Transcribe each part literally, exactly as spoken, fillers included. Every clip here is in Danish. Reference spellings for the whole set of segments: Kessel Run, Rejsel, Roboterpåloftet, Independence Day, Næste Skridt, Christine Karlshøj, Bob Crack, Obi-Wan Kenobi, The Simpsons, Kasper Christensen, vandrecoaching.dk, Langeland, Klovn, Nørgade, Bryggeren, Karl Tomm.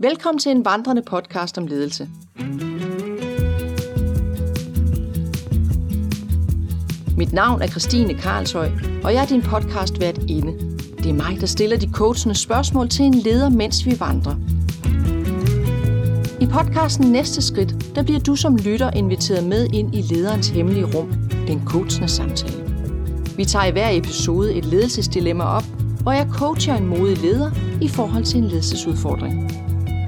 Velkommen til en vandrende podcast om ledelse. Mit navn er Christine Karlshøj, og jeg er din podcastvært inde. Det er mig, der stiller de coachende spørgsmål til en leder, mens vi vandrer. I podcasten Næste Skridt, der bliver du som lytter inviteret med ind i lederens hemmelige rum, den coachende samtale. Vi tager i hver episode et ledelsesdilemma op, hvor jeg coacher en modig leder i forhold til en ledelsesudfordring.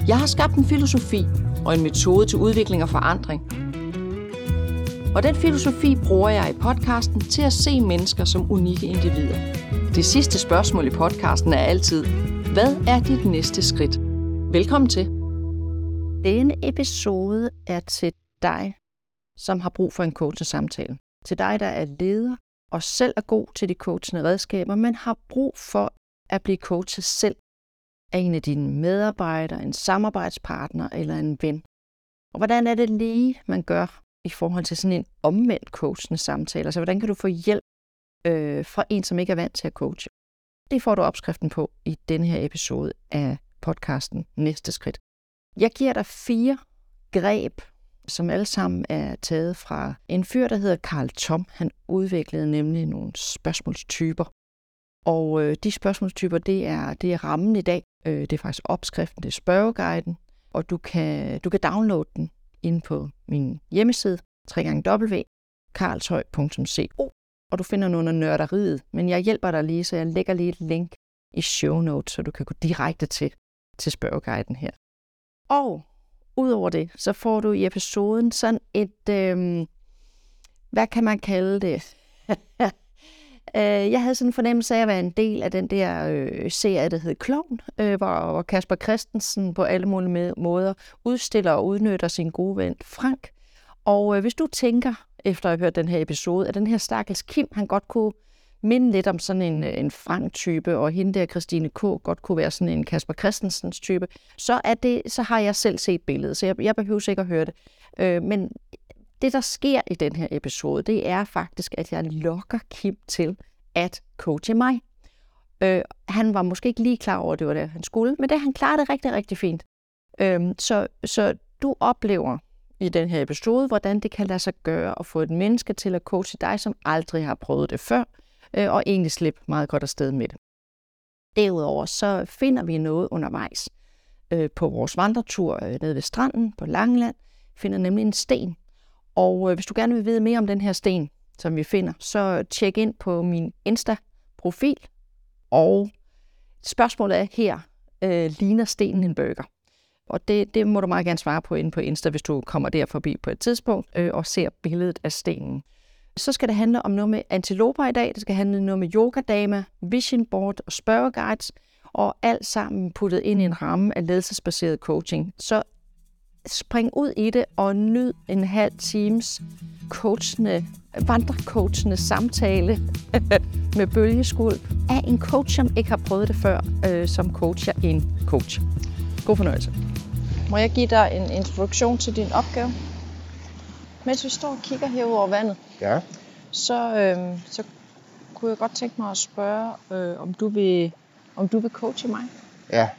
Jeg har skabt en filosofi og en metode til udvikling og forandring. Og den filosofi bruger jeg i podcasten til at se mennesker som unikke individer. Det sidste spørgsmål i podcasten er altid, hvad er dit næste skridt? Velkommen til. Denne episode er til dig, som har brug for en coachende samtale. Til dig, der er leder og selv er god til de coachende redskaber, men har brug for at blive coachet selv af en af dine medarbejdere, en samarbejdspartner eller en ven. Og hvordan er det lige, man gør i forhold til sådan en omvendt coachende samtale? Altså, hvordan kan du få hjælp øh, fra en, som ikke er vant til at coache? Det får du opskriften på i denne her episode af podcasten Næste Skridt. Jeg giver dig fire greb, som alle sammen er taget fra en fyr, der hedder Karl Tomm. Han udviklede nemlig nogle spørgsmålstyper. Og øh, de spørgsmålstyper, det er, det er rammen i dag. Øh, det er faktisk opskriften, det er spørgeguiden, og du kan, du kan downloade den inde på min hjemmeside, w w w punktum karlshøj punktum c o, og du finder den under nørderiet. Men jeg hjælper dig lige, så jeg lægger lige et link i show notes, så du kan gå direkte til, til spørgeguiden her. Og udover det, så får du i episoden sådan et, øh, hvad kan man kalde det? Jeg havde sådan en fornemmelse af at være en del af den der øh, serie, der hed Klovn, øh, hvor, hvor Kasper Christensen på alle mulige måder udstiller og udnytter sin gode ven Frank. Og øh, hvis du tænker, efter at have hørt den her episode, at den her stakkels Kim, han godt kunne minde lidt om sådan en, en Frank-type, og hende der, Christine K., godt kunne være sådan en Kasper Christensens type, så, er det, så har jeg selv set billedet, så jeg, jeg behøver ikke at høre det. Øh, men det, der sker i den her episode, det er faktisk, at jeg lokker Kim til at coache mig. Øh, han var måske ikke lige klar over, at det var det, han skulle, men det, han klarede det rigtig, rigtig fint. Øh, så, så du oplever i den her episode, hvordan det kan lade sig gøre at få et menneske til at coache dig, som aldrig har prøvet det før, øh, og egentlig slippe meget godt afsted med det. Derudover så finder vi noget undervejs øh, på vores vandretur øh, nede ved stranden på Langeland. Vi finder nemlig en sten. Og hvis du gerne vil vide mere om den her sten, som vi finder, så tjek ind på min Insta-profil. Og spørgsmålet er her, øh, ligner stenen en burger? Og det, det må du meget gerne svare på inde på Insta, hvis du kommer der forbi på et tidspunkt øh, og ser billedet af stenen. Så skal det handle om noget med antiloper i dag. Det skal handle om noget med yogadama, vision board og spørgeguides. Og alt sammen puttet ind i en ramme af ledelsesbaseret coaching. Så spring ud i det og nyd en halv times coachende, vandrecoachende samtale med bølgeskuld af en coach, som ikke har prøvet det før, øh, som coacher en coach. God fornøjelse. Må jeg give dig en introduktion til din opgave? Mens vi står og kigger herude over vandet, ja. så, øh, så kunne jeg godt tænke mig at spørge, øh, om, du vil, om du vil coache mig? Ja.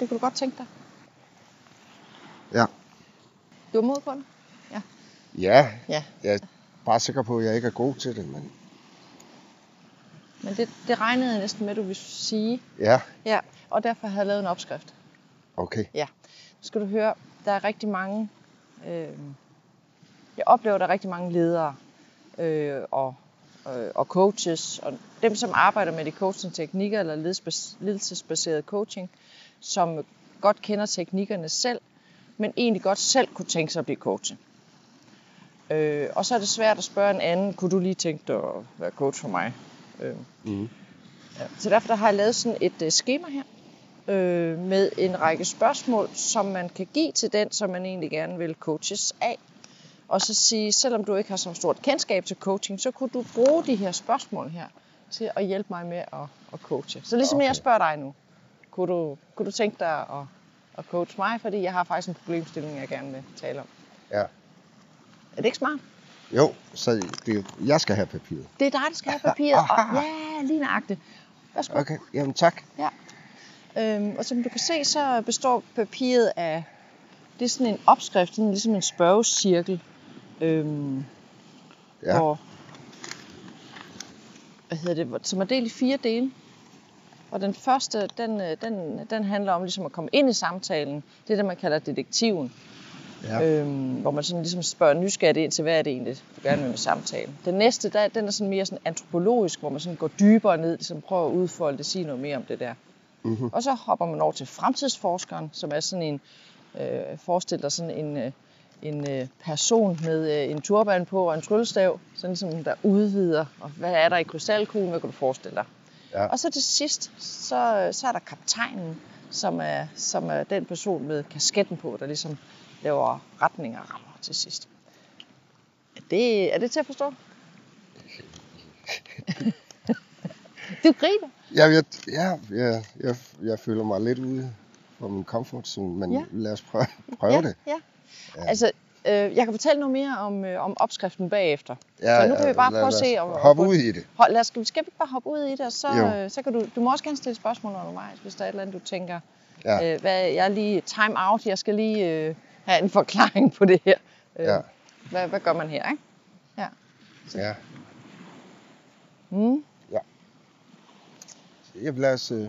Det kunne du godt tænke dig? Ja. Du er mod på det? Ja. Ja. Ja. Jeg er bare sikker på, at jeg ikke er god til det, men... Men det, det regnede jeg næsten med, du ville sige. Ja. Ja, og derfor havde jeg lavet en opskrift. Okay. Ja. Nu skal du høre, der er rigtig mange... Øh, jeg oplever, der er rigtig mange ledere øh, og, øh, og coaches, og dem, som arbejder med de coaching teknikker eller ledelsesbaseret coaching, som godt kender teknikkerne selv, men egentlig godt selv kunne tænke sig at blive coach. Øh, og så er det svært at spørge en anden, kunne du lige tænke dig at være coach for mig? Øh. Mm. Ja. Så derfor der har jeg lavet sådan et uh, skema her, øh, med en række spørgsmål, som man kan give til den, som man egentlig gerne vil coaches af. Og så sige, selvom du ikke har så stort kendskab til coaching, så kunne du bruge de her spørgsmål her til at hjælpe mig med at, at coache. Så ligesom okay. Jeg spørger dig nu, kunne du, kunne du tænke dig at... og coach mig, fordi jeg har faktisk en problemstilling, jeg gerne vil tale om. Ja. Er det ikke smart? Jo, så det, jeg skal have papiret. Det er dig, der skal have papiret. Og, ja, lige nøjagtigt. Værsgo. Okay, jamen tak. Ja. Øhm, og som du kan se, så består papiret af, det er sådan en opskrift, sådan ligesom en spørgecirkel. Øhm, ja. Hvor, hvad hedder det, som er delt i fire dele. Og den første, den, den, den handler om ligesom at komme ind i samtalen. Det er det, man kalder detektiven. Ja. Øhm, hvor man sådan ligesom spørger nysgerrigt ind til, hvad er det egentlig, du gerne vil med samtalen. Den næste, der, den er sådan mere sådan antropologisk, hvor man sådan går dybere ned, ligesom prøver at udfolde det, sige noget mere om det der. Mm-hmm. Og så hopper man over til fremtidsforskeren, som er sådan en, øh, forestil dig sådan en, øh, en øh, person med øh, en turban på og en tryllestav, sådan som der udvider, og hvad er der i krystalkuglen, hvad kan du forestille dig? Ja. Og så til sidst, så, så er der kaptajnen, som er, som er den person med kasketten på, der ligesom laver retninger og rammer til sidst. Er det, er det til at forstå? Du griner. Ja, jeg, ja, jeg, jeg, jeg føler mig lidt ude for min komfortzone, men ja. lad os prøve, prøve ja, det. Ja. Ja. Altså, øh, jeg kan fortælle noget mere om, øh, om opskriften bagefter. Ja, så nu kan ja, vi bare prøve at se... Om, hoppe ud i det. Hold, lad os, skal vi ikke bare hoppe ud i det, og så, øh, så kan du... Du må også gerne stille spørgsmål undervejs, hvis der er et eller andet, du tænker... Ja. Øh, hvad, jeg er lige time out, jeg skal lige øh, have en forklaring på det her. Øh, ja. hvad, hvad gør man her, ikke? Ja. Så. Ja. Mm. Jeg vil lade os øh,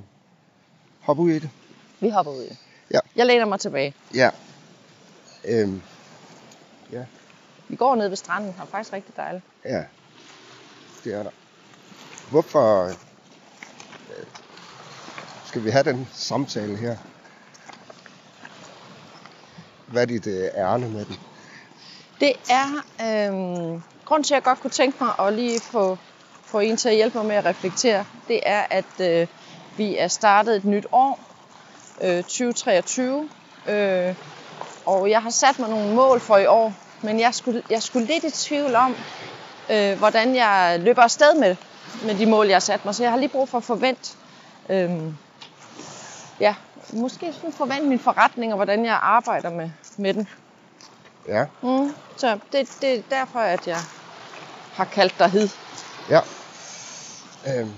hoppe ud i det. Vi hopper ud i det. Ja. Jeg læner mig tilbage. Ja. Øhm. Ja. Vi går ned ved stranden, og det er faktisk rigtig dejligt. Ja, det er der. Hvorfor øh, skal vi have den samtale her? Hvad er dit øh, ærne med den? Det er øh, grunden til, at jeg godt kunne tænke mig at lige få... for en til at hjælpe mig med at reflektere, det er, at øh, vi er startet et nyt år, øh, tyve treogtyve, øh, og jeg har sat mig nogle mål for i år, men jeg skulle, jeg skulle lidt i tvivl om, øh, hvordan jeg løber afsted med, med de mål, jeg har sat mig, så jeg har lige brug for at forvente, øh, ja, måske sådan forvente min forretning og hvordan jeg arbejder med, med den. Ja. Mm, så det, det er derfor, at jeg har kaldt dig hid. Ja. Øhm,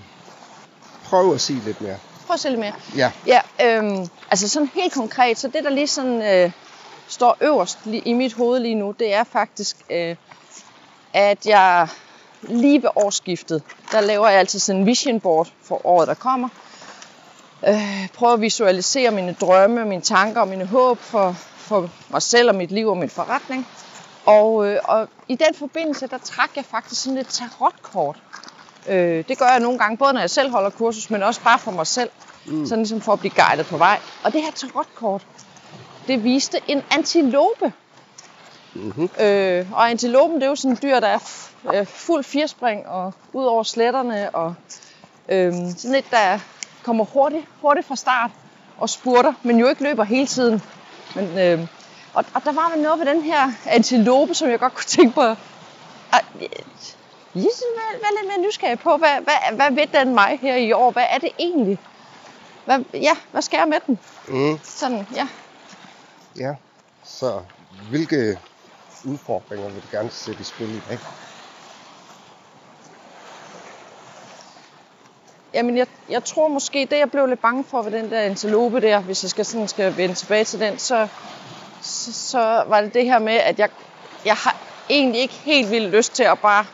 prøv at sige lidt mere. Prøv at sige lidt mere. Ja. Ja, øhm, altså sådan helt konkret, så det der lige sådan øh, står øverst i mit hoved lige nu, det er faktisk, øh, at jeg lige ved årsskiftet, der laver jeg altid sådan en vision board for året, der kommer. Øh, prøver at visualisere mine drømme, mine tanker og mine håb for, for mig selv og mit liv og min forretning. Og, øh, og i den forbindelse, der træk jeg faktisk sådan et tarotkort. Øh, det gør jeg nogle gange, både når jeg selv holder kursus, men også bare for mig selv. Mm. Sådan ligesom for at blive guidet på vej. Og det her tarotkort, det viste en antilope. Mm-hmm. Øh, og antilopen, det er jo sådan et dyr, der er f- øh, fuld firspring og ud over sletterne. Og øh, sådan et, der kommer hurtigt, hurtigt fra start og spurter, men jo ikke løber hele tiden. Men... Øh, Og, og der var noget ved den her antilope, som jeg godt kunne tænke på. Jeg er lidt mere nysgerrig på, hvad, hvad, hvad ved den mig her i år? Hvad er det egentlig? Hvad, ja, hvad skal jeg med den? Mm. Sådan, ja. Ja, så hvilke udfordringer vil du gerne sætte i spil i dag? Jamen, jeg, jeg tror måske, det jeg blev lidt bange for ved den der antilope der, hvis jeg skal, sådan, skal vende tilbage til den, så... Så, så var det det her med, at jeg, jeg har egentlig ikke helt vildt lyst til at bare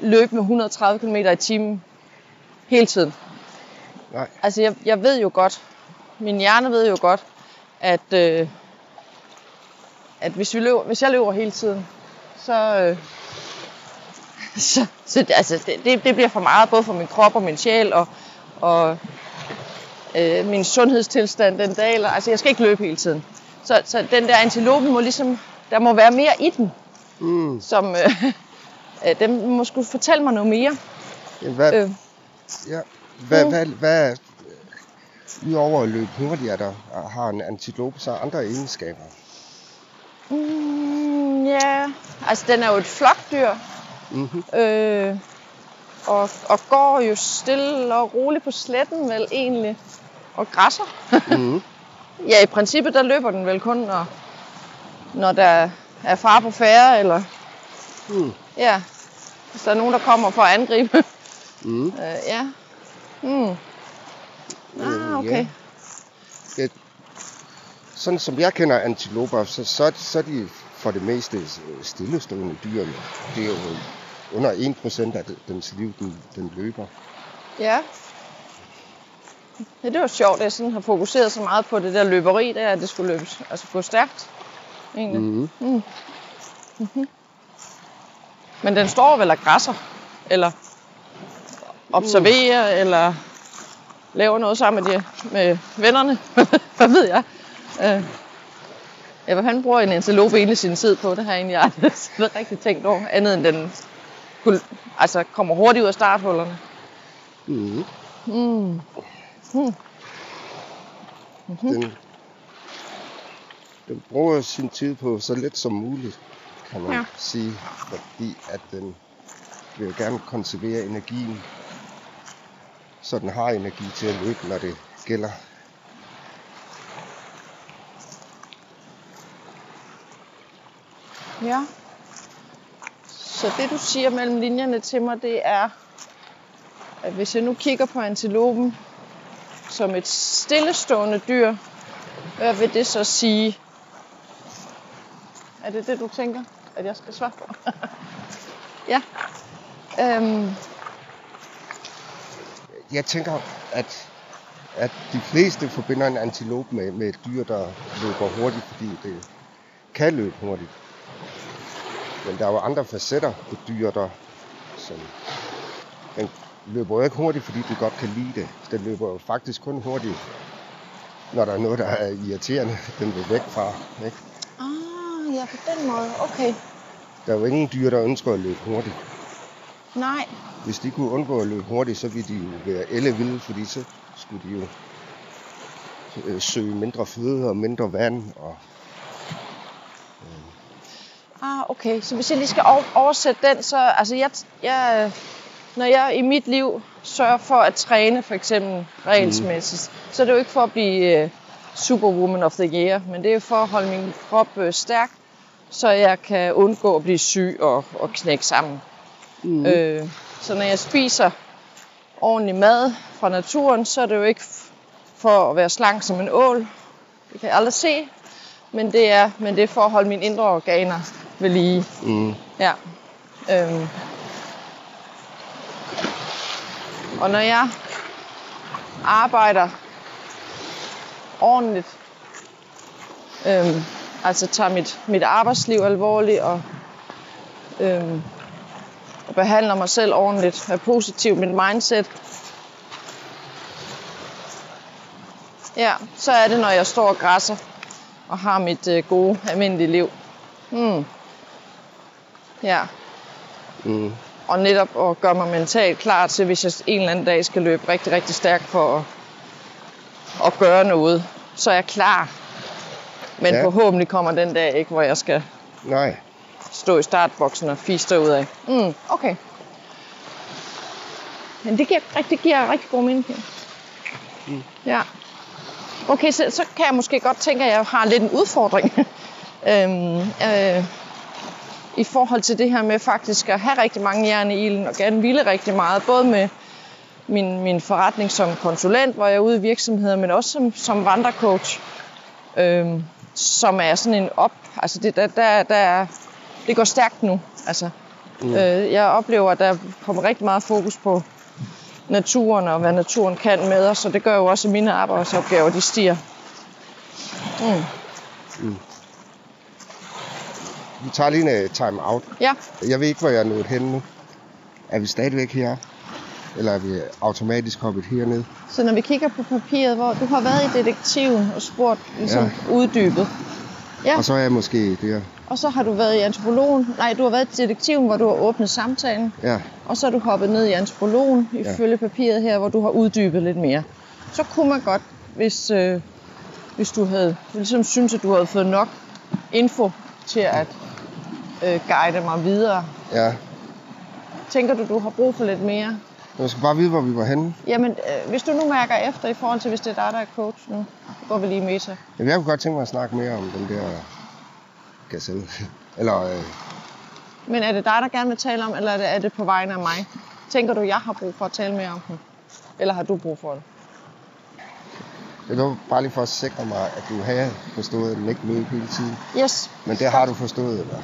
løbe med et hundrede og tredive kilometer i timen hele tiden. Nej. Altså, jeg, jeg ved jo godt, min hjerne ved jo godt, at, øh, at hvis, vi løber, hvis jeg løber hele tiden, så, øh, så, så altså, det, det bliver for meget, både for min krop og min sjæl, og, og øh, min sundhedstilstand den dag. Eller, altså, jeg skal ikke løbe hele tiden. Så, så den der antilope må ligesom, der må være mere i den, mm. som øh, den må skulle fortælle mig noget mere. Ja, hvad, øh. ja, hvad, mm. hvad, hvad, udover at løbe hurtigere, der har en antilope, så andre egenskaber? Mm, ja, altså den er jo et flokdyr, mm-hmm. øh, og, og går jo stille og roligt på sletten vel egentlig, og græsser. Mm-hmm. Ja, i princippet, der løber den vel kun, når, når der er far på færre, eller mm. ja, hvis der er nogen, der kommer for at angribe. Mm. Øh, ja. Mm. Ah, okay. det, sådan som jeg kender antiloper, så, så, så er de for det meste stillestående dyr. Det er jo under en procent af dens liv, den, den løber. Ja. Ja, det var sjovt, at jeg sådan har fokuseret så meget på det der løberi, der, at det skulle løbes, altså gå stærkt. Mm-hmm. Mm. Mm-hmm. Men den står vel og græsser, eller observerer, mm. eller laver noget sammen med, de, med vennerne. Hvad ved jeg? Øh. Ja, hvad fanden bruger en antilope egentlig sin tid på? Det har jeg egentlig aldrig rigtig tænkt over. Andet end den kunne, altså, kommer hurtigt ud af starthullerne. Mm. Mm. Hmm. Mm-hmm. den, den bruger sin tid på så lidt som muligt, kan man ja. sige, fordi at den vil gerne konservere energien, så den har energi til at løbe, når det gælder. Ja. Så det du siger mellem linjerne til mig, det er, at hvis jeg nu kigger på antilopen som et stillestående dyr, hvad vil det så sige? Er det det, du tænker, at jeg skal svare på? Ja. Øhm. Jeg tænker, at, at de fleste forbinder en antilope med, med et dyr, der løber hurtigt, fordi det kan løbe hurtigt. Men der er jo andre facetter på dyr, der som den løber jo ikke hurtigt, fordi den godt kan lide det. Den løber jo faktisk kun hurtigt, når der er noget, der er irriterende, den vil væk fra. Ikke? Ah, ja, på den måde. Okay. Der er jo ingen dyr, der ønsker at løbe hurtigt. Nej. Hvis de kunne undgå at løbe hurtigt, så ville de jo være ellevilde, fordi så skulle de jo øh, søge mindre føde og mindre vand. Og, øh. Ah, okay. Så hvis jeg lige skal oversætte den, så... Altså, jeg... jeg Når jeg i mit liv sørger for at træne for eksempel regelmæssigt, mm. så er det jo ikke for at blive uh, superwoman of the year, men det er for at holde min krop uh, stærk, så jeg kan undgå at blive syg og, og knække sammen. Mm. Øh, så når jeg spiser ordentlig mad fra naturen, så er det jo ikke for at være slank som en ål. Det kan jeg aldrig se, men det er, men det er for at holde mine indre organer ved lige. Mm. Ja. Øh. Og når jeg arbejder ordentligt, øhm, altså tager mit, mit arbejdsliv alvorligt og, øhm, og behandler mig selv ordentligt, er positiv med mit mindset, ja, så er det, når jeg står og græsser og har mit øh, gode, almindelige liv. Hmm. Ja. Mm. Og netop at gøre mig mentalt klar til, hvis jeg en eller anden dag skal løbe rigtig, rigtig stærkt for at, at gøre noget, så er jeg klar. Men ja. Forhåbentlig kommer den dag ikke, hvor jeg skal Nej. stå i startboksen og fise derudad. Mm, okay. Men det giver, det giver rigtig god mening. Mm. Ja. Okay, så, så kan jeg måske godt tænke, at jeg har lidt en udfordring. øhm, øh. I forhold til det her med faktisk at have rigtig mange jern i ilden og gerne ville rigtig meget. Både med min, min forretning som konsulent, hvor jeg er ude i virksomheder, men også som, som vandrecoach. Øhm, som er sådan en op... Altså det, der, der, der, det går stærkt nu. Altså, mm. øh, jeg oplever, at der kommer rigtig meget fokus på naturen og hvad naturen kan med os. Og det gør jo også, at mine arbejdsopgaver de stiger. Mm. Mm. Vi tager lige en time out. Ja. Jeg ved ikke, hvor jeg er nået hen nu. Er vi stadigvæk her? Eller er vi automatisk hoppet herned? Så når vi kigger på papiret, hvor du har været i detektiven og spurgt, ligesom ja. uddybet. Ja. Og så er jeg måske der. Og så har du været i antropologen. Nej, du har været i detektiven, hvor du har åbnet samtalen. Ja. Og så har du hoppet ned i antropologen, ifølge ja. papiret her, hvor du har uddybet lidt mere. Så kunne man godt, hvis, øh, hvis du havde, ligesom synes, at du havde fået nok info til at øh, guide mig videre. Ja. Tænker du, du har brug for lidt mere? Jeg skal bare vide, hvor vi var henne. Jamen, øh, hvis du nu mærker efter i forhold til, hvis det er dig, der er coach nu, går vi lige meta. Jamen, jeg kunne godt tænke mig at snakke mere om den der gazelle. Eller... Øh... Men er det dig, der gerne vil tale om, eller er det, er det på vegne af mig? Tænker du, jeg har brug for at tale mere om den? Eller har du brug for det? Det var bare lige for at sikre mig, at du havde forstået, at den ikke løb hele tiden. Yes. Men det har du forstået, eller?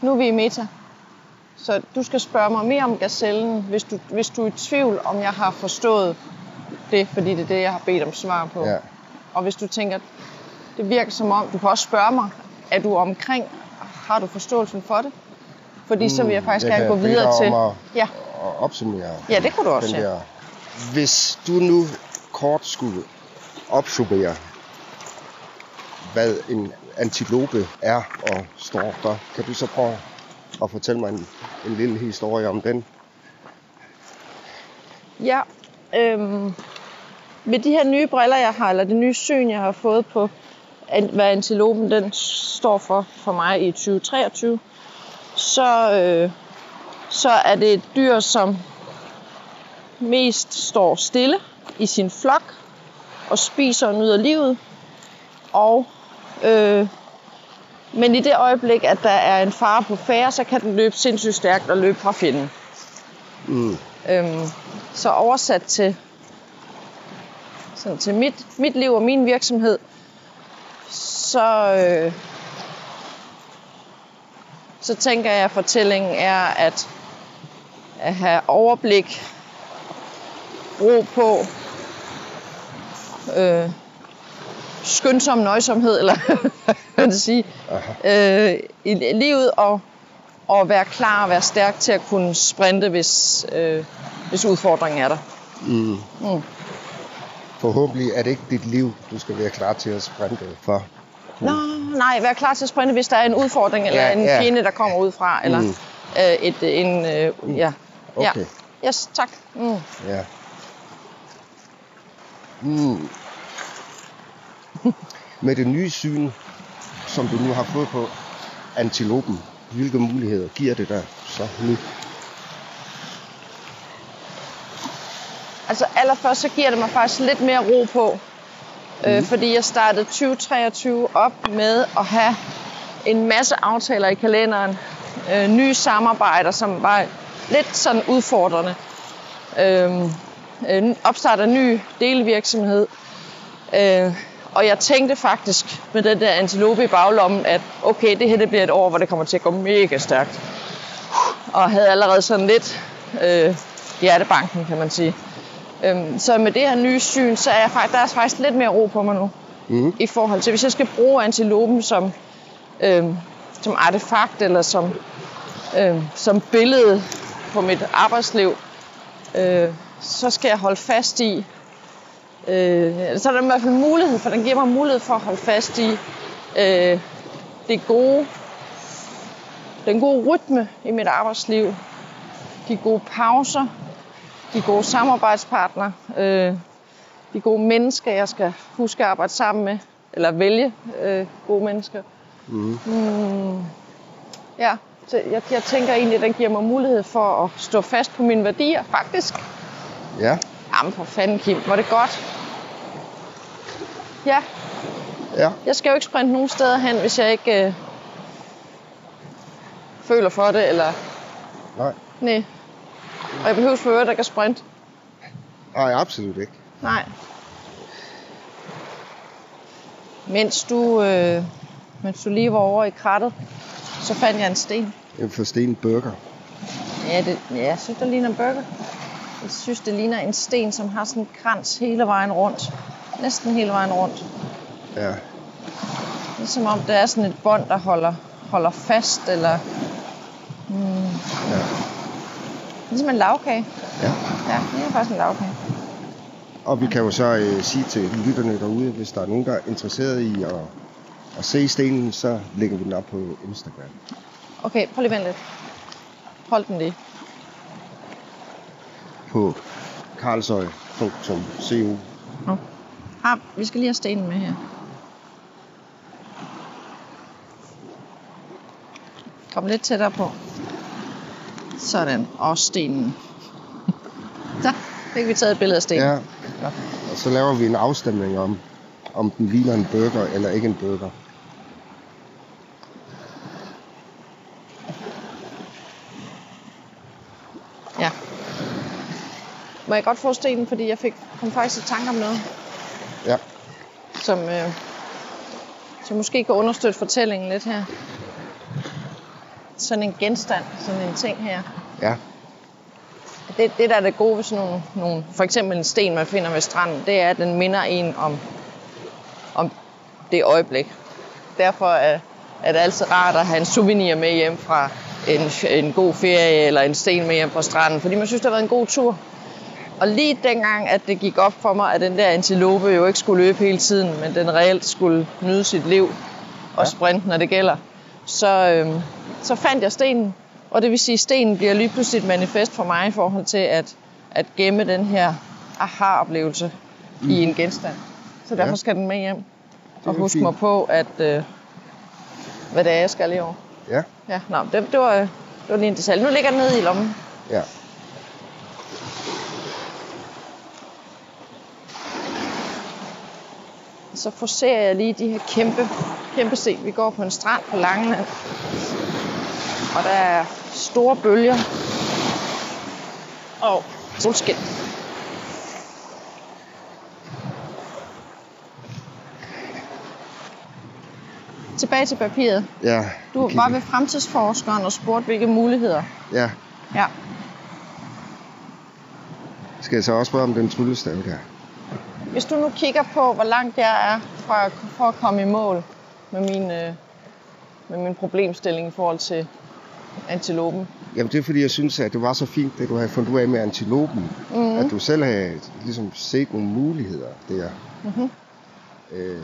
Nu er vi i meta. Så du skal spørge mig mere om gazellen, hvis du, hvis du er i tvivl, om jeg har forstået det, fordi det er det, jeg har bedt om svar på. Ja. Og hvis du tænker, det virker som om, du kan også spørge mig, er du omkring, har du forståelsen for det? Fordi mm, så vil jeg faktisk gerne gå videre til... At, ja. Og opsummere. Ja, det kunne du også, ja. Hvis du nu kort skulle opsummere, hvad en antilope er og står for, kan du så prøve at fortælle mig en, en lille historie om den? Ja, øhm, med de her nye briller, jeg har, eller det nye syn, jeg har fået på, hvad antilopen den står for for mig i tyve treogtyve, så, øh, så er det et dyr, som mest står stille i sin flok og spiser og nyder livet. Og, øh, men i det øjeblik, at der er en fare på færre, så kan den løbe sindssygt stærkt og løbe fra fjenden. Mm. Øhm, så oversat til, sådan til mit, mit liv og min virksomhed, så, øh, så tænker jeg, at fortællingen er at, at have overblik, ro på, øh, skønsom nøjsomhed, eller hvad man sige, øh, i livet, og, og være klar og være stærk til at kunne sprinte, hvis, øh, hvis udfordringen er der. Mm. Mm. Forhåbentlig er det ikke dit liv, du skal være klar til at sprinte for. Mm. Nå, nej, være klar til at sprinte, hvis der er en udfordring, eller ja, en ja. Fjende, der kommer udefra, eller mm. øh, et, en, øh, mm. ja. Okay. Ja. Yes, tak. Mm. Ja. Mm. Med det nye syn, som du nu har fået på antilopen, hvilke muligheder giver det der så nu? Altså allerførst så giver det mig faktisk lidt mere ro på, mm. øh, fordi jeg startede tyve treogtyve op med at have en masse aftaler i kalenderen, øh, nye samarbejder, som var lidt sådan udfordrende. Øhm, øh, opstarter ny delvirksomhed. Øh, og jeg tænkte faktisk med den der antilope i baglommen, at okay, det her det bliver et år, hvor det kommer til at gå mega stærkt. Og havde allerede sådan lidt øh, hjertebanken, kan man sige. Øhm, så med det her nye syn, så er jeg, der er faktisk lidt mere ro på mig nu. Mm. I forhold til, hvis jeg skal bruge antilopen som, øh, som artefakt eller som, øh, som billede på mit arbejdsliv, øh, så skal jeg holde fast i, øh, så er der i hvert fald mulighed, for den giver mig mulighed for at holde fast i øh, det gode, den gode rytme i mit arbejdsliv, de gode pauser, de gode samarbejdspartnere, øh, de gode mennesker, jeg skal huske at arbejde sammen med, eller vælge øh, gode mennesker. Mm. Mm. Ja. Så jeg, jeg tænker egentlig, at den giver mig mulighed for at stå fast på mine værdier, faktisk. Ja. Jamen for fanden, Kim, var det godt. Ja. Ja. Jeg skal jo ikke sprinte nogen steder hen, hvis jeg ikke øh, føler for det, eller... Nej. Nej. Og jeg behøver føre, der kan sprinte. Nej, absolut ikke. Nej. Mens du, øh, mens du lige var over i krattet, så fandt jeg en sten. En forstenet burger. Ja, det, ja, jeg synes, det ligner en burger. Jeg synes, det ligner en sten, som har sådan en krans hele vejen rundt. Næsten hele vejen rundt. Ja. Det er som om, det er sådan et bånd, der holder, holder fast, eller... Mm. Ja. Ligesom en lavkage. Ja. Ja, det er faktisk en lavkage. Og vi kan jo så øh, sige til lytterne derude, hvis der er nogen, der er interesseret i at... og se stenen, så lægger vi den op på Instagram. Okay, prøv lige vent lidt. Hold den lige. På karlshøj punktum co. Nå. Ah, vi skal lige have stenen med her. Kom lidt tættere på. Sådan. Og stenen. Så fik vi taget et billede af stenen. Ja, og så laver vi en afstemning om, om den ligner en burger eller ikke en burger. Må jeg godt få stenen, fordi jeg fik, kom faktisk i tanke om noget. ja. Som, øh, som måske kan understøtte fortællingen lidt her. Sådan en genstand, sådan en ting her. Ja. Det, det der er det gode ved sådan nogle, nogle, for eksempel en sten, man finder ved stranden, det er, at den minder en om, om det øjeblik. Derfor er, er det altid rart at have en souvenir med hjem fra en, en god ferie, eller en sten med hjem fra stranden, fordi man synes, det har været en god tur. Og lige dengang, at det gik op for mig, at den der antilope jo ikke skulle løbe hele tiden, men den reelt skulle nyde sit liv og sprinte, når det gælder, så, øhm, så fandt jeg stenen. Og det vil sige, at stenen bliver lige pludselig et manifest for mig i forhold til at, at gemme den her aha-oplevelse mm. i en genstand. Så derfor ja. skal den med hjem og huske mig på, at, øh, hvad det er, jeg skal i år. Ja. Ja, nå, det, det, var, det var lige en detalje. Nu ligger den nede i lommen. Ja. Så forser jeg lige de her kæmpe, kæmpe sten. Vi går på en strand på Langeland. Og der er store bølger og solskin. Tilbage til papiret. Ja, du var ved fremtidsforskeren og spurgte, hvilke muligheder. Ja. Ja. Skal jeg så også spørge om den tryllestav der? Hvis du nu kigger på, hvor langt jeg er fra, for at komme i mål med min, med min problemstilling i forhold til antilopen? Jamen det er fordi, jeg synes, at det var så fint, det du havde fundet ud af med antilopen. Mm-hmm. At du selv havde ligesom set nogle muligheder der. Mm-hmm. øh,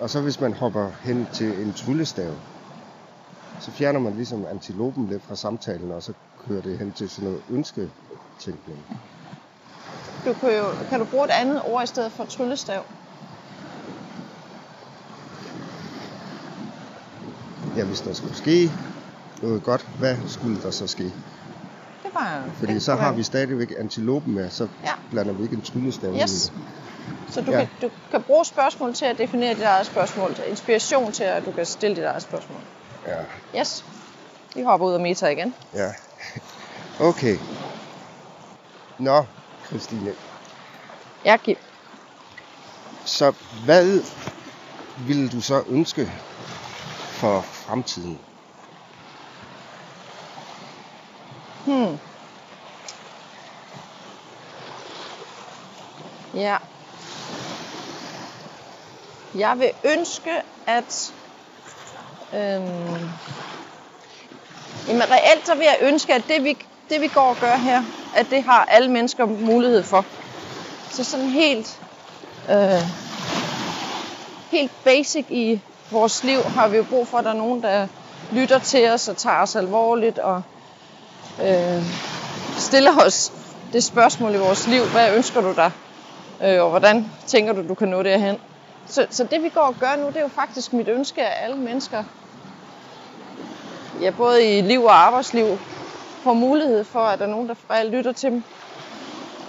og så hvis man hopper hen til en tryllestav, så fjerner man ligesom antilopen lidt fra samtalen, og så kører det hen til sådan noget ønsketænkning. Du kan, jo, kan du bruge et andet ord i stedet for tryllestav? Ja, hvis der skulle ske noget godt, hvad skulle der så ske? Det var Fordi det, så har vi stadigvæk antilopen med, så ja. blander vi ikke en tryllestav yes. i det. Så du, ja. kan, du kan bruge spørgsmål til at definere dit eget spørgsmål. Inspiration til, at du kan stille dit eget spørgsmål. Ja. Yes. Vi hopper ud af meta igen. Ja. Okay. Nå, Christine. Ja, Kim. Så hvad ville du så ønske for fremtiden? Hmm. Ja. Jeg vil ønske, at... Øhm, jamen reelt så vil jeg ønske, at det vi, det vi går og gør her, at det har alle mennesker mulighed for. Så sådan helt... Øh, helt basic i... vores liv har vi jo brug for, at der er nogen, der lytter til os og tager os alvorligt og øh, stiller os det spørgsmål i vores liv. Hvad ønsker du dig? Øh, og hvordan tænker du, du kan nå derhen? Så, så det vi går og gør nu, det er jo faktisk mit ønske af alle mennesker. Ja, både i liv og arbejdsliv får mulighed for, at der er nogen, der lytter til dem.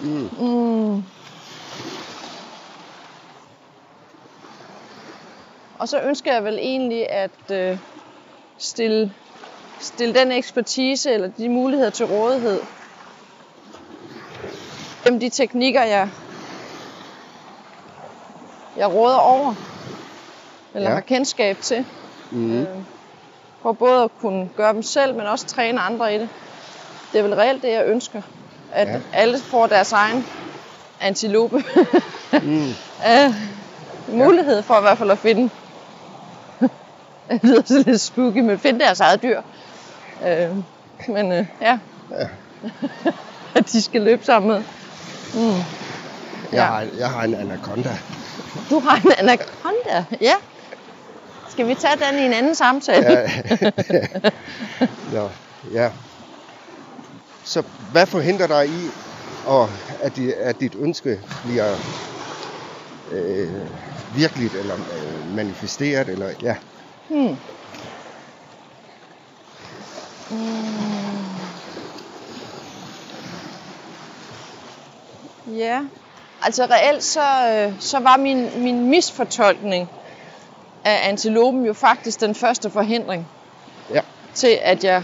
Mm. Mm. Og så ønsker jeg vel egentlig at øh, stille, stille den ekspertise eller de muligheder til rådighed. Gennem de teknikker, jeg, jeg råder over, eller ja. har kendskab til. Mm-hmm. Øh, for både at kunne gøre dem selv, men også træne andre i det. Det er vel reelt det, jeg ønsker. At ja. alle får deres egen antilope. mm. øh, mulighed ja. for i hvert fald at finde... Det lyder så lidt spooky, men finde deres eget dyr. Øh, men øh, ja. ja. At de skal løbe sammen med. Mm. Jeg, ja. har, jeg har en anaconda. Du har en anaconda? Ja. Skal vi tage den i en anden samtale? Ja. Nå, ja. Så hvad forhindrer dig i, og at, at dit ønske bliver øh, virkeligt, eller øh, manifesteret, eller ja... Hmm. Mm. Ja, altså reelt så, så var min, min misfortolkning af antilopen jo faktisk den første forhindring ja. til, at jeg,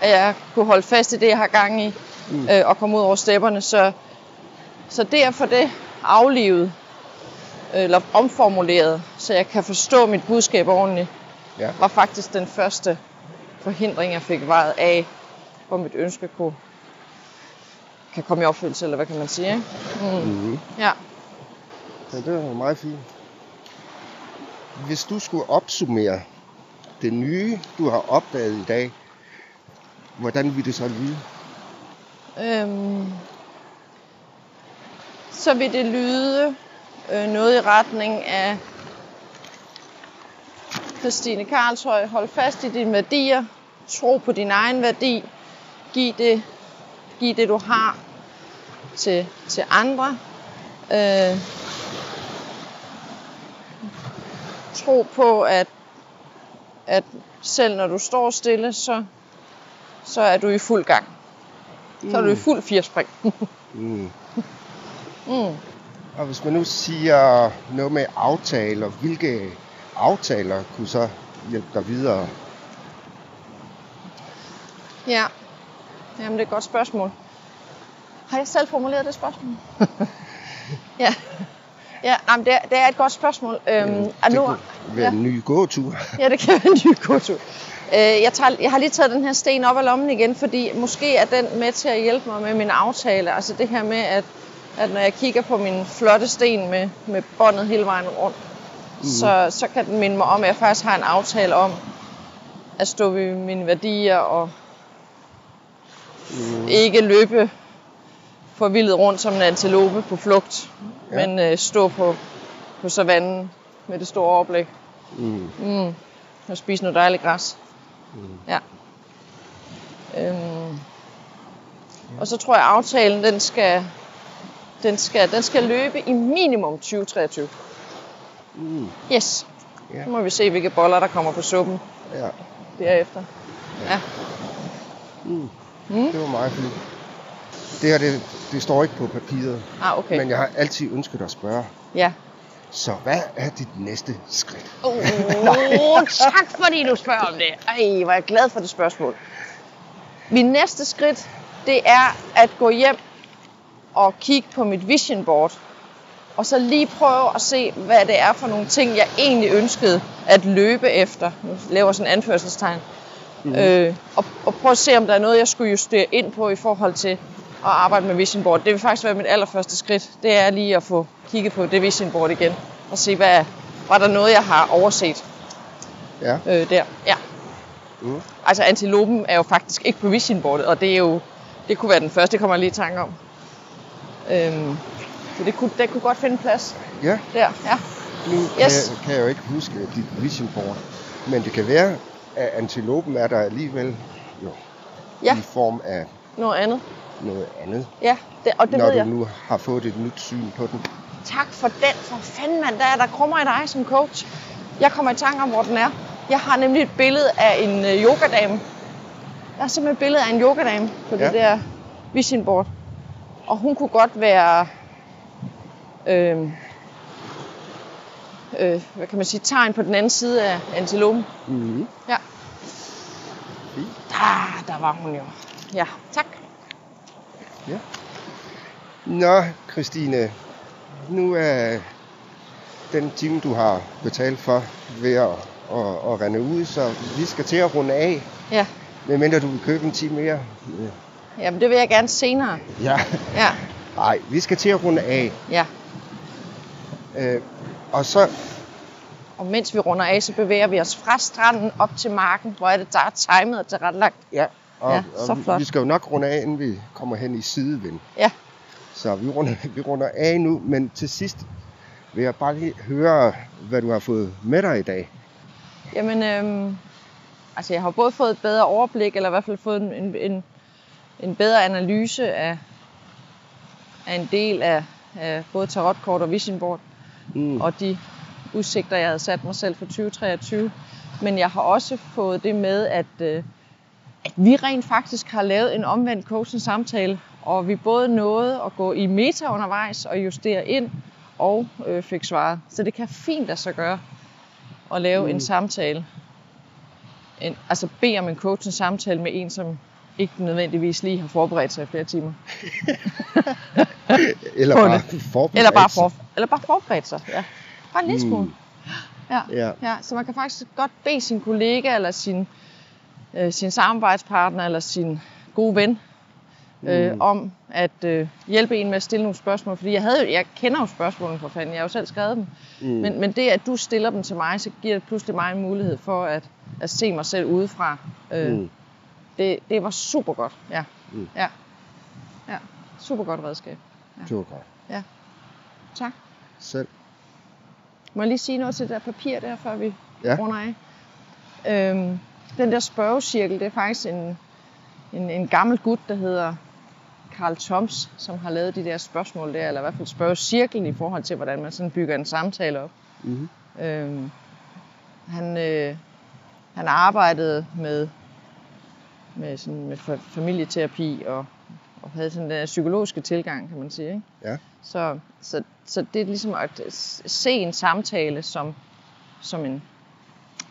at jeg kunne holde fast i det, jeg har gang i mm. øh, og komme ud over stepperne. Så, så derfor det aflivet eller omformuleret, så jeg kan forstå mit budskab ordentligt, ja. Var faktisk den første forhindring, jeg fik vejet af, hvor mit ønske kunne, kan komme i opfyldelse, eller hvad kan man sige, ikke? Mm. Mm. Ja. Ja, det var meget fint. Hvis du skulle opsummere det nye, du har opdaget i dag, hvordan vil det så lyde? Øhm, så vil det lyde øh, noget i retning af Christine Karlshøj. Hold fast i dine værdier. Tro på din egen værdi. Giv det, giv det du har til, til andre. Øh, tro på, at, at selv når du står stille, så, så er du i fuld gang. Mm. Så er du i fuld firespring. mm. mm. Og hvis man nu siger noget med aftaler, hvilke aftaler kunne så hjælpe dig videre? Ja, jamen det er et godt spørgsmål. Har jeg selv formuleret det spørgsmål? ja, ja jamen det, er, det er et godt spørgsmål. Øhm, det er nu, kan være ja. en ny gåtur. ja, det kan være en ny gåtur. Øh, jeg, tager, jeg har lige taget den her sten op af lommen igen, fordi måske er den med til at hjælpe mig med mine aftaler. Altså det her med, at, at når jeg kigger på min flotte sten med, med båndet hele vejen rundt, Mm. Så, så kan den minde mig om, at jeg faktisk har en aftale om at stå ved mine værdier og mm. ikke løbe forvildet rundt som en antilope på flugt, ja. men øh, stå på, på savannen med det store overblik mm. Mm. og spise noget dejligt græs. Mm. Ja. Øhm. Og så tror jeg, at aftalen den skal, den skal, den skal løbe i minimum tyve treogtyve. Mm. Yes. Yeah. Så må vi se, hvilke boller, der kommer på suppen yeah. derefter. Yeah. Ja. Mm. Mm. Det var meget fint. Det her, det, det står ikke på papiret. Ah, okay. Men jeg har altid ønsket at spørge. Ja. Yeah. Så hvad er dit næste skridt? Åh, oh, tak fordi du spørger om det. Ej, var jeg glad for det spørgsmål. Min næste skridt, det er at gå hjem og kigge på mit vision board. Og så lige prøve at se, hvad det er for nogle ting, jeg egentlig ønskede at løbe efter. Nu laver sådan en anførselstegn. Mm. Øh, og, og prøve at se, om der er noget, jeg skulle justere ind på i forhold til at arbejde med vision board. Det vil faktisk være mit allerførste skridt. Det er lige at få kigget på det vision board igen. Og se, hvad var der noget, jeg har overset ja. øh, der. Ja. Mm. Altså antilopen er jo faktisk ikke på vision boardet, og det, er jo, det kunne være den første, det kommer jeg lige i tanke om. Øh, Så det kunne, det kunne godt finde plads. Ja. Der, ja. Nu yes. kan jeg jo ikke huske dit vision board, men det kan være, at antilopen er der alligevel jo, ja. i form af noget andet. Noget andet. Ja, det, og det ved jeg. Når du nu har fået et nyt syn på den. Tak for den. For fanden, mand, der er der krummer i dig som coach. Jeg kommer i tanke om, hvor den er. Jeg har nemlig et billede af en yogadame. Jeg har simpelthen et billede af en yogadame på ja. det der vision board. Og hun kunne godt være... Øh, øh, hvad kan man sige, tegn på den anden side af antilopen. Mm-hmm. Ja. Der, der var hun jo. Ja, tak. Ja. Nå, Christine, nu er den time, du har betalt for, ved at, at, at rende ud, så vi skal til at runde af. Ja. Medmindre du vil købe en time mere. Ja. Jamen, det vil jeg gerne senere. Ja. Ja. Nej, vi skal til at runde af. Ja. Øh, og så... Og mens vi runder af, så bevæger vi os fra stranden op til marken, hvor er det, der er timet og tilrettelagt. Ja, og, ja, så og flot. Vi skal jo nok runde af, inden vi kommer hen i sidevind. Ja. Så vi runder, vi runder af nu, men til sidst vil jeg bare lige høre, hvad du har fået med dig i dag. Jamen, øh, altså jeg har både fået et bedre overblik, eller i hvert fald fået en, en, en bedre analyse af, af en del af, af både tarotkort og vision board. Mm. Og de udsigter, jeg havde sat mig selv for tyve treogtyve. Men jeg har også fået det med, at, øh, at vi rent faktisk har lavet en omvendt coaching samtale, og vi både nåede at gå i meta undervejs og justere ind, og øh, fik svaret. Så det kan fint lade sig gøre at lave mm. en samtale. En, altså bede om en coaching samtale med en, som ikke nødvendigvis lige har forberedt sig i flere timer. Eller bare forberedt eller bare, for, bare forberedt sig. Ja. Bare en lille smule. Mm. Ja. Ja. Ja. Så man kan faktisk godt bede sin kollega, eller sin, øh, sin samarbejdspartner, eller sin gode ven, øh, mm. om at øh, hjælpe en med at stille nogle spørgsmål. Fordi jeg, havde, jeg kender jo spørgsmålene for fanden, jeg har jo selv skrevet dem. Mm. Men, men det, at du stiller dem til mig, så giver det pludselig mig en mulighed for at, at se mig selv udefra. Øh, mm. det, det var super godt. Ja. Mm. Ja. Ja. Super godt redskab. Ja. Super godt. Ja. Tak. Selv. Må jeg lige sige noget til det der papir der, før vi ja. runder af? Øhm, den der spørgecirkel, det er faktisk en, en, en gammel gut, der hedder Karl Tomm, som har lavet de der spørgsmål der, eller i hvert fald spørgecirklen i forhold til, hvordan man sådan bygger en samtale op. Mm-hmm. Øhm, han, øh, han arbejdede med, med, sådan, med familieterapi og og havde sådan den psykologiske tilgang, kan man sige. Ikke? Ja. Så, så, så det er ligesom at se en samtale som, som en,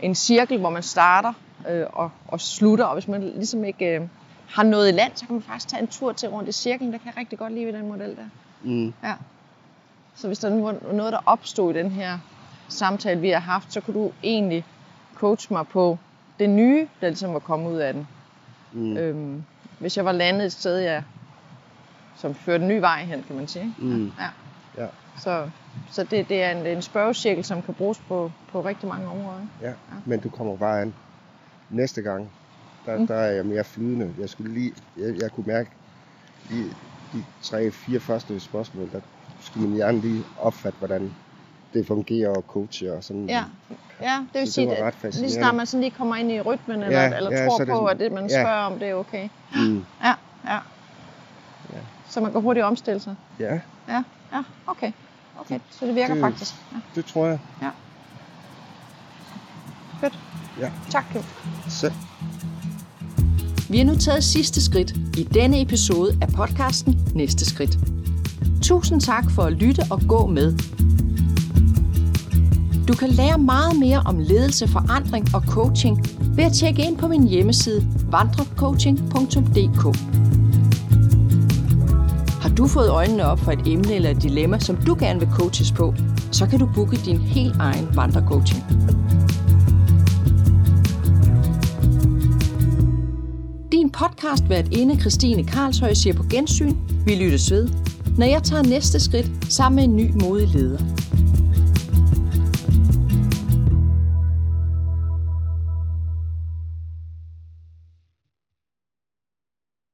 en cirkel, hvor man starter øh, og, og slutter. Og hvis man ligesom ikke øh, har noget i land, så kan man faktisk tage en tur til rundt i cirklen. Der kan jeg rigtig godt lide ved den model der. Mm. Ja. Så hvis der var noget, der opstod i den her samtale, vi har haft, så kunne du egentlig coache mig på det nye, der ligesom var kommet ud af den. Mm. Øhm, hvis jeg var landet et sted, jeg... som fører den nye vej hen, kan man sige. Mm. Ja. Ja. Så, så det, det er en, en spørgecirkel, som kan bruges på, på rigtig mange områder. Ja. Ja, men du kommer bare an. Næste gang, der, mm. der er jeg mere flydende. Jeg, skulle lige, jeg, jeg kunne mærke, lige de tre, fire første spørgsmål, der skulle min hjerne lige opfatte, hvordan det fungerer og coacher og sådan. Ja, ja det vil så sige, det at lige snart man sådan lige kommer ind i rytmen, eller, ja, eller ja, tror på, sådan, at det, man spørger ja. om, det er okay. Mm. Ja, ja. Ja. Så man kan hurtigt omstille sig? Ja. Ja, ja. Okay. Okay, så det virker det, faktisk. Ja. Det tror jeg. Ja. Fedt. Ja. Tak, Kjell. Selv. Vi har nu taget sidste skridt i denne episode af podcasten Næste Skridt. Tusind tak for at lytte og gå med. Du kan lære meget mere om ledelse, forandring og coaching ved at tjekke ind på min hjemmeside vandrecoaching punktum d k. Har du fået øjnene op for et emne eller et dilemma, som du gerne vil coaches på, så kan du booke din helt egen vandrecoaching. Din podcast værtinde Christine Karlshøj siger på gensyn, vi lyttes ved, når jeg tager næste skridt sammen med en ny modig leder.